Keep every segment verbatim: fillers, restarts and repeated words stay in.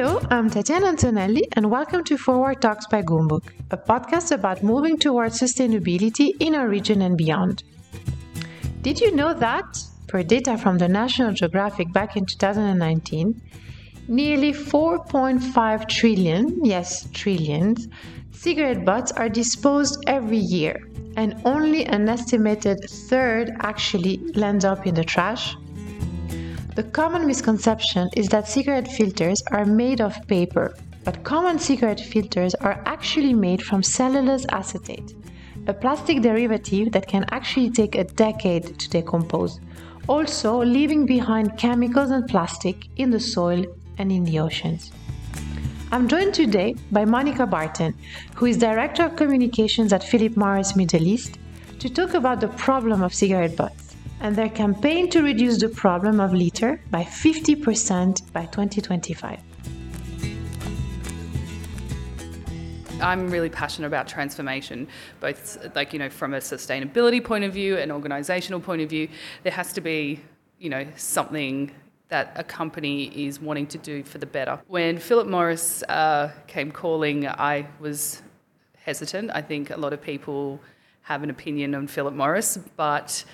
Hello, I'm Tatiana Antonelli and welcome to Forward Talks by Goombook, a podcast about moving towards sustainability in our region and beyond. Did you know that, per data from the National Geographic back in two thousand nineteen, nearly four point five trillion, yes, trillions, cigarette butts are disposed every year, and only an estimated third actually lands up in the trash? The common misconception is that cigarette filters are made of paper, but common cigarette filters are actually made from cellulose acetate, a plastic derivative that can actually take a decade to decompose, also leaving behind chemicals and plastic in the soil and in the oceans. I'm joined today by Monica Barton, who is Director of Communications at Philip Morris Middle East, to talk about the problem of cigarette butts and their campaign to reduce the problem of litter by fifty percent by twenty twenty-five. I'm really passionate about transformation, both like, you know, from a sustainability point of view, an organizational point of view. There has to be, you know, something that a company is wanting to do for the better. When Philip Morris uh, came calling, I was hesitant. I think a lot of people have an opinion on Philip Morris, but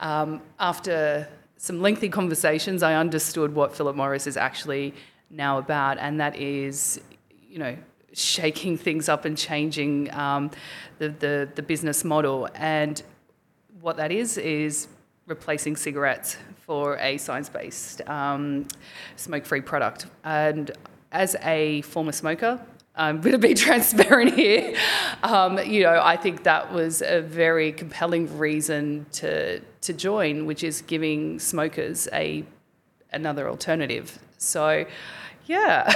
Um, after some lengthy conversations, I understood what Philip Morris is actually now about, and that is, you know, shaking things up and changing um, the, the, the business model. And what that is is replacing cigarettes for a science-based um, smoke-free product. And as a former smoker, I'm going to be transparent here. Um, you know, I think that was a very compelling reason to to join, which is giving smokers a another alternative. So, yeah.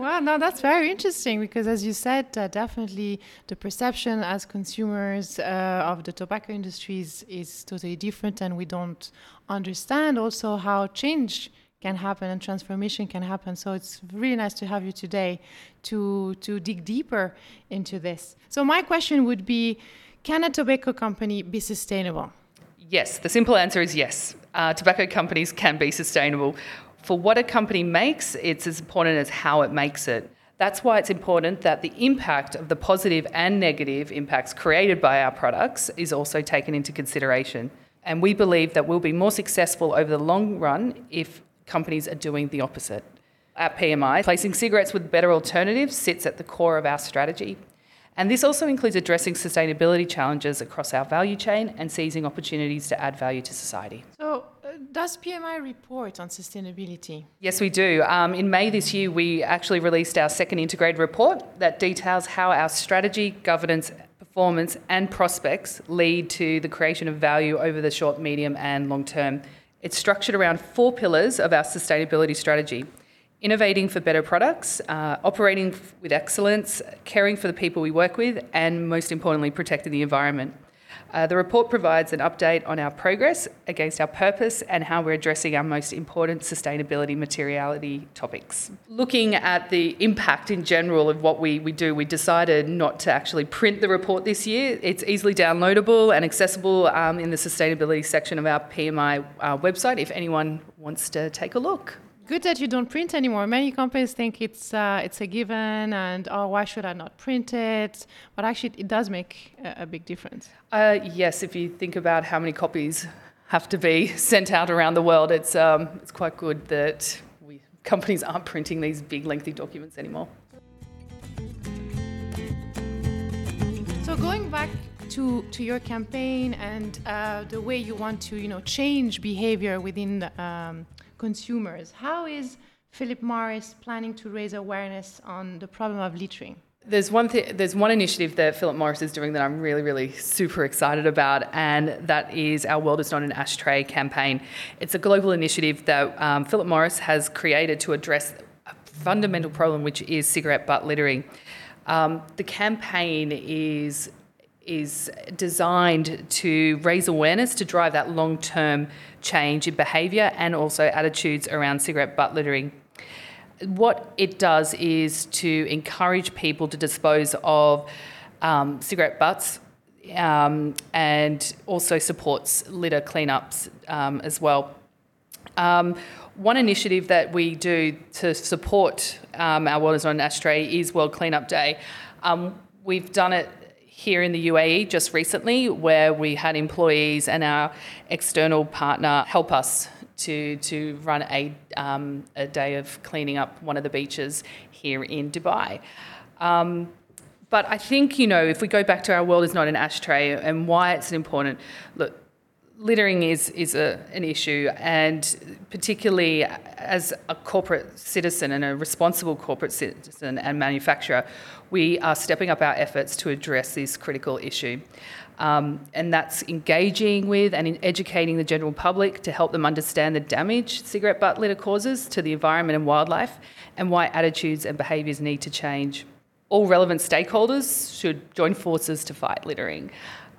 Well, no, that's very interesting because, as you said, uh, definitely the perception as consumers uh, of the tobacco industries is totally different, and we don't understand also how change can happen and transformation can happen. So it's really nice to have you today to to dig deeper into this. So my question would be, can a tobacco company be sustainable? Yes, the simple answer is yes. Uh, tobacco companies can be sustainable. For what a company makes, it's as important as how it makes it. That's why it's important that the impact of the positive and negative impacts created by our products is also taken into consideration. And we believe that we'll be more successful over the long run if companies are doing the opposite. At P M I, placing cigarettes with better alternatives sits at the core of our strategy. And this also includes addressing sustainability challenges across our value chain and seizing opportunities to add value to society. So, uh, does P M I report on sustainability? Yes, we do. Um, in May this year, we actually released our second integrated report that details how our strategy, governance, performance, and prospects lead to the creation of value over the short, medium, and long term. It's structured around four pillars of our sustainability strategy: innovating for better products, uh, operating with excellence, caring for the people we work with, and most importantly, protecting the environment. Uh, the report provides an update on our progress against our purpose and how we're addressing our most important sustainability materiality topics. Looking at the impact in general of what we, we do, we decided not to actually print the report this year. It's easily downloadable and accessible um, in the sustainability section of our P M I uh, website if anyone wants to take a look. Good that you don't print anymore. Many companies think it's uh, it's a given and, oh, why should I not print it? But actually, it does make a, a big difference. Uh, yes, if you think about how many copies have to be sent out around the world, it's um, it's quite good that we companies aren't printing these big, lengthy documents anymore. So going back to to your campaign and uh, the way you want to, you know, change behavior within the, um, consumers. How is Philip Morris planning to raise awareness on the problem of littering? There's one thing, there's one initiative that Philip Morris is doing that I'm really, really super excited about, and that is Our World is Not an Ashtray campaign. It's a global initiative that um, Philip Morris has created to address a fundamental problem, which is cigarette butt littering. Um, the campaign is is designed to raise awareness to drive that long-term change in behaviour and also attitudes around cigarette butt littering. What it does is to encourage people to dispose of um, cigarette butts um, and also supports litter cleanups um, as well. Um, one initiative that we do to support um, Our World is Not an Ashtray, is World Cleanup Day. Um, we've done it here in the U A E just recently, where we had employees and our external partner help us to to run a um, a day of cleaning up one of the beaches here in Dubai. Um, but I think, you know, if we go back to Our World is Not an Ashtray and why it's important, look, littering is is a, an issue, and particularly as a corporate citizen and a responsible corporate citizen and manufacturer, we are stepping up our efforts to address this critical issue. Um, and that's engaging with and in educating the general public to help them understand the damage cigarette butt litter causes to the environment and wildlife, and why attitudes and behaviours need to change. All relevant stakeholders should join forces to fight littering.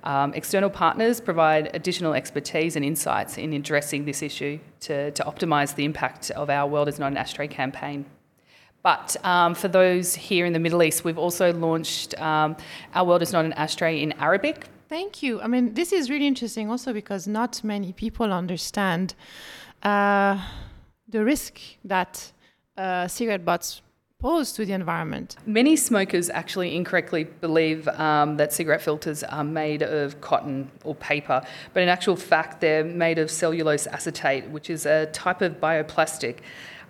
Um, external partners provide additional expertise and insights in addressing this issue to, to optimise the impact of Our World is Not an Ashtray campaign. But um, for those here in the Middle East, we've also launched um, Our World is Not an Ashtray in Arabic. Thank you. I mean, this is really interesting also because not many people understand uh, the risk that uh, cigarette butts to the environment. Many smokers actually incorrectly believe um, that cigarette filters are made of cotton or paper, but in actual fact they're made of cellulose acetate, which is a type of bioplastic,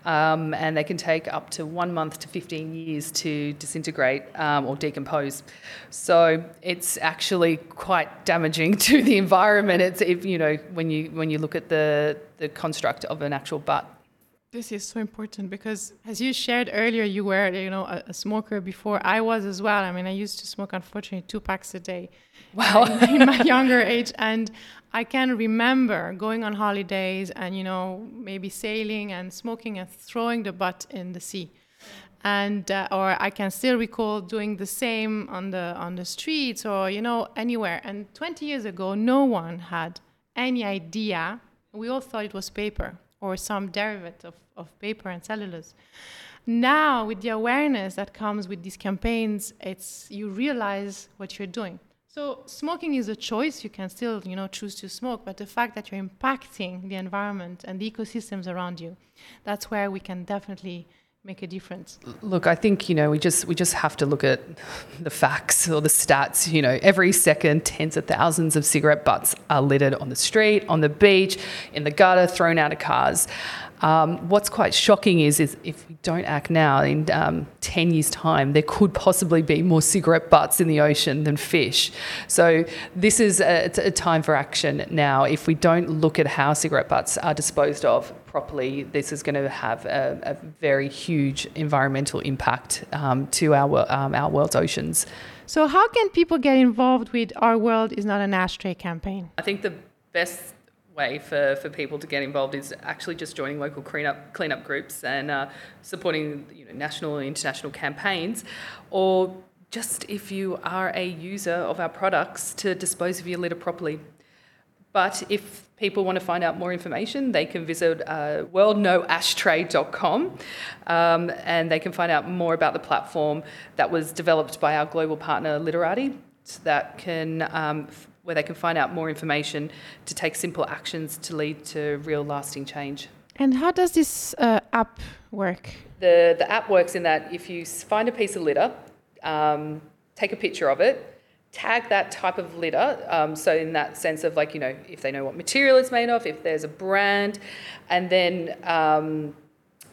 um, and they can take up to one month to fifteen years to disintegrate um, or decompose. So it's actually quite damaging to the environment. It's if, you know, when you when you look at the the construct of an actual butt. This is so important because, as you shared earlier, you were, you know, a, a smoker before. I was as well. I mean, I used to smoke, unfortunately, two packs a day. Wow. in, in my younger age. And I can remember going on holidays and, you know, maybe sailing and smoking and throwing the butt in the sea. And uh, or I can still recall doing the same on the on the streets or, you know, anywhere. And twenty years ago, no one had any idea. We all thought it was paper or some derivative of, of paper and cellulose. Now, with the awareness that comes with these campaigns, it's you realize what you're doing. So smoking is a choice. You can still, you know, choose to smoke, but the fact that you're impacting the environment and the ecosystems around you, that's where we can definitely make a difference. Look, I think, you know, we just we just have to look at the facts or the stats. You know, every second, tens of thousands of cigarette butts are littered on the street, on the beach, in the gutter, thrown out of cars. Um, what's quite shocking is, is if we don't act now, in um, ten years' time, there could possibly be more cigarette butts in the ocean than fish. So this is a, it's a time for action now. If we don't look at how cigarette butts are disposed of properly, this is going to have a, a very huge environmental impact um, to our um, our world's oceans. So how can people get involved with Our World is Not an Ashtray campaign? I think the best way for, for people to get involved is actually just joining local cleanup cleanup groups and uh, supporting, you know, national and international campaigns, or just if you are a user of our products, to dispose of your litter properly. But if people want to find out more information, they can visit uh, World No Ashtray dot com, um, and they can find out more about the platform that was developed by our global partner Literati, that can, um, f- where they can find out more information to take simple actions to lead to real lasting change. And how does this uh, app work? The, the app works in that if you find a piece of litter, um, take a picture of it, tag that type of litter, um, so in that sense of, like, you know, if they know what material it's made of, if there's a brand, and then um,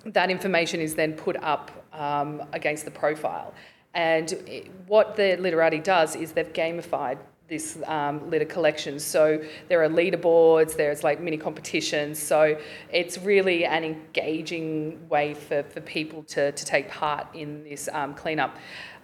that information is then put up um, against the profile. And it, what the Literati does is they've gamified this um, litter collection. So there are leaderboards, there's like mini competitions. So it's really an engaging way for, for people to, to take part in this um, cleanup.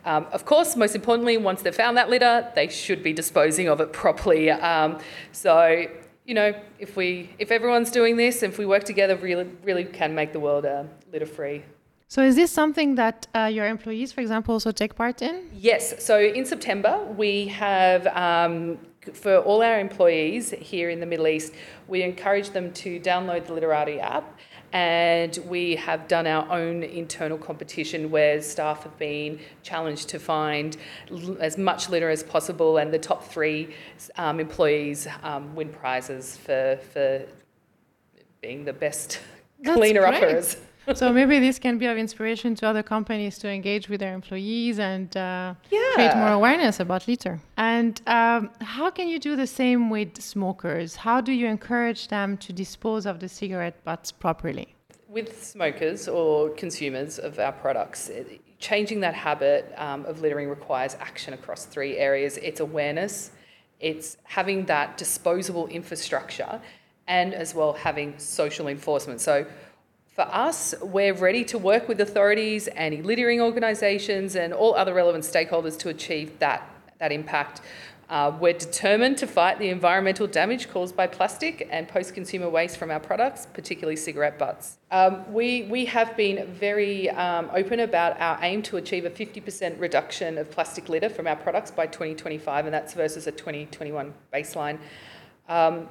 Um, of course, most importantly, once they've found that litter, they should be disposing of it properly. Um, so, you know, if we, if everyone's doing this, if we work together, really, really can make the world uh, litter-free. So is this something that uh, your employees, for example, also take part in? Yes. So in September, we have, um, for all our employees here in the Middle East, we encourage them to download the Literati app. And we have done our own internal competition where staff have been challenged to find l- as much litter as possible, and the top three um, employees um, win prizes for, for being the best cleaner-uppers. So maybe this can be of inspiration to other companies to engage with their employees and uh, yeah. create more awareness about litter. And um, how can you do the same with smokers? How do you encourage them to dispose of the cigarette butts properly? With smokers or consumers of our products, changing that habit um, of littering requires action across three areas. It's awareness, it's having that disposable infrastructure, and as well having social enforcement. So for us, we're ready to work with authorities, anti-littering organisations and all other relevant stakeholders to achieve that, that impact. Uh, we're determined to fight the environmental damage caused by plastic and post-consumer waste from our products, particularly cigarette butts. Um, we, we have been very um, open about our aim to achieve a fifty percent reduction of plastic litter from our products by twenty twenty-five, and that's versus a twenty twenty-one baseline. Um,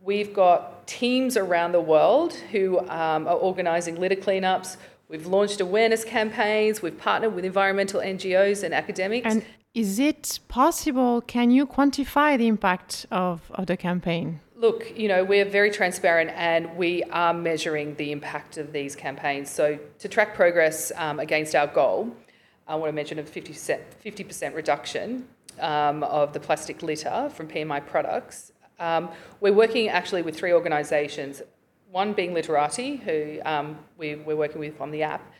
We've got teams around the world who um, are organising litter cleanups. We've launched awareness campaigns. We've partnered with environmental N G Os and academics. And is it possible? Can you quantify the impact of, of the campaign? Look, you know, we're very transparent and we are measuring the impact of these campaigns. So to track progress um, against our goal, I want to mention a fifty percent, fifty percent reduction um, of the plastic litter from P M I products. Um, we're working actually with three organisations, one being Literati, who um, we, we're working with on the app,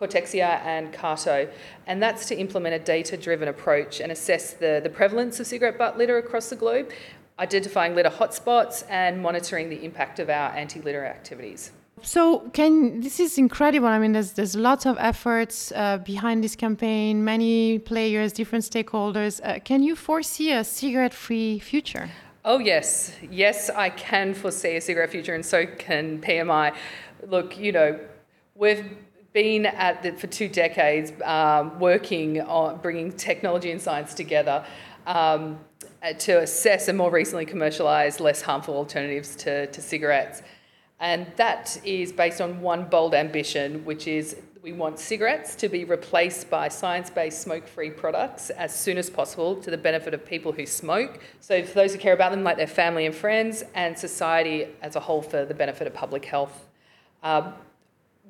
Cortexia and Carto, and that's to implement a data-driven approach and assess the, the prevalence of cigarette butt litter across the globe, identifying litter hotspots and monitoring the impact of our anti-litter activities. So can this is incredible. I mean, there's there's lots of efforts uh, behind this campaign, many players, different stakeholders. Uh, can you foresee a cigarette-free future? Oh, yes. Yes, I can foresee a cigarette future, and so can P M I. Look, you know, we've been at it for two decades um, working on bringing technology and science together um, to assess and more recently commercialise less harmful alternatives to, to cigarettes. And that is based on one bold ambition, which is we want cigarettes to be replaced by science-based smoke-free products as soon as possible to the benefit of people who smoke. So for those who care about them, like their family and friends, and society as a whole for the benefit of public health. Um,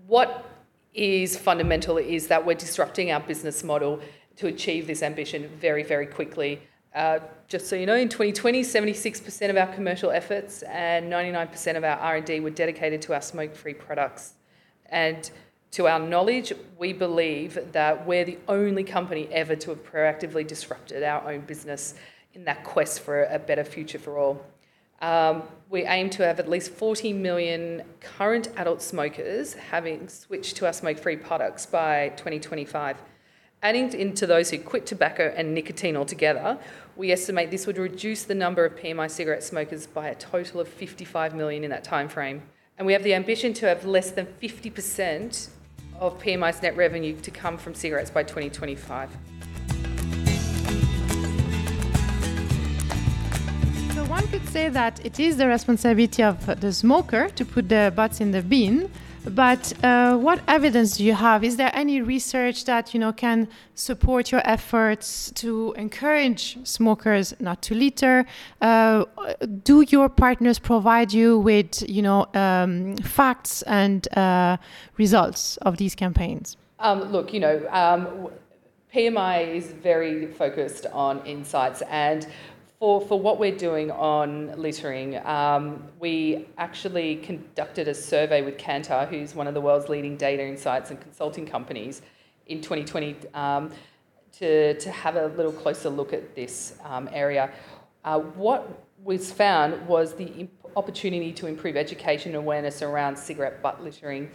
what is fundamental is that we're disrupting our business model to achieve this ambition very, very quickly. Uh, just so you know, in twenty twenty, seventy-six percent of our commercial efforts and ninety-nine percent of our R and D were dedicated to our smoke-free products. And to our knowledge, we believe that we're the only company ever to have proactively disrupted our own business in that quest for a better future for all. Um, we aim to have at least forty million current adult smokers having switched to our smoke-free products by twenty twenty-five. Adding into those who quit tobacco and nicotine altogether, we estimate this would reduce the number of P M I cigarette smokers by a total of fifty-five million in that time frame. And we have the ambition to have less than fifty percent of P M I's net revenue to come from cigarettes by twenty twenty-five. So one could say that it is the responsibility of the smoker to put the butts in the bin. But uh, what evidence do you have? Is there any research that you know can support your efforts to encourage smokers not to litter? Uh, do your partners provide you with you know um, facts and uh, results of these campaigns? Um, look, you know, um, P M I is very focused on insights, and For for what we're doing on littering, um, we actually conducted a survey with Kantar, who's one of the world's leading data insights and consulting companies, in twenty twenty um, to, to have a little closer look at this um, area. Uh, what was found was the imp- opportunity to improve education and awareness around cigarette butt littering.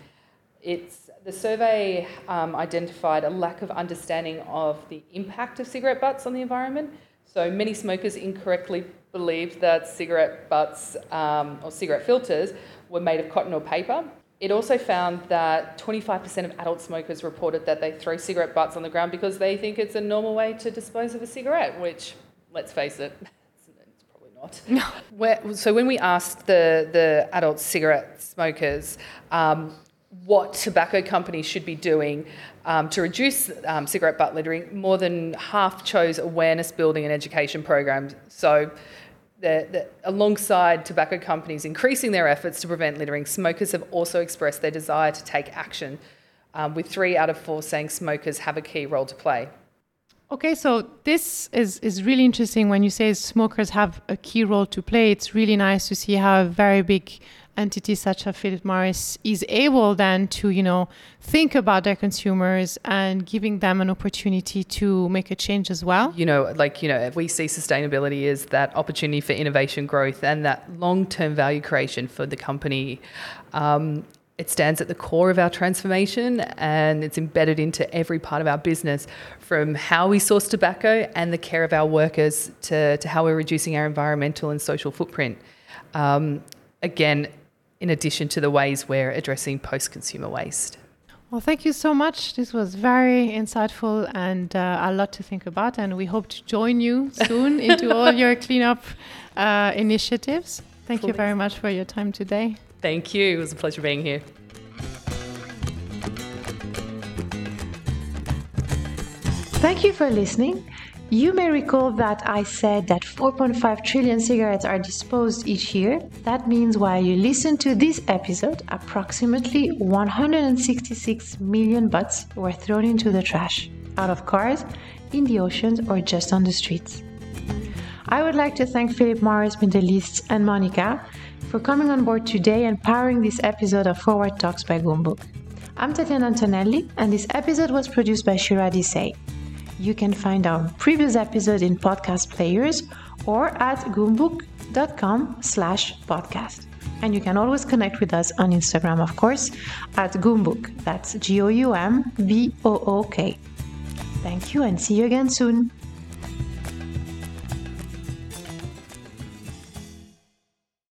It's the survey um, identified a lack of understanding of the impact of cigarette butts on the environment. So many smokers incorrectly believed that cigarette butts um, or cigarette filters were made of cotton or paper. It also found that twenty-five percent of adult smokers reported that they throw cigarette butts on the ground because they think it's a normal way to dispose of a cigarette, which, let's face it, it's probably not. No. Where, so when we asked the, the adult cigarette smokers um, what tobacco companies should be doing um, to reduce um, cigarette butt littering, more than half chose awareness building and education programs. So The, the, alongside tobacco companies increasing their efforts to prevent littering, smokers have also expressed their desire to take action, um, with three out of four saying smokers have a key role to play. Okay, so this is, is really interesting. When you say smokers have a key role to play, it's really nice to see how a very big entity such as Philip Morris is able then to, you know, think about their consumers and giving them an opportunity to make a change as well. You know, like, you know, we see sustainability as that opportunity for innovation, growth, and that long-term value creation for the company. Um, it stands at the core of our transformation, and it's embedded into every part of our business, from how we source tobacco and the care of our workers to, to how we're reducing our environmental and social footprint. Um, again, in addition to the ways we're addressing post-consumer waste. Well, thank you so much. This was very insightful and uh, a lot to think about. And we hope to join you soon into all your cleanup uh, initiatives. Thank Please. you very much for your time today. Thank you. It was a pleasure being here. Thank you for listening. You may recall that I said that four point five trillion cigarettes are disposed each year. That means while you listen to this episode, approximately one hundred sixty-six million butts were thrown into the trash, out of cars, in the oceans, or just on the streets. I would like to thank Philip Morris Middle East and Monica for coming on board today and powering this episode of Forward Talks by Goombook. I'm Tatiana Antonelli, and this episode was produced by Shira Di Say. You can find our previous episode in podcast players or at goombook dot com slash podcast. And you can always connect with us on Instagram, of course, at Goombook. That's G O U M B O O K. Thank you and see you again soon.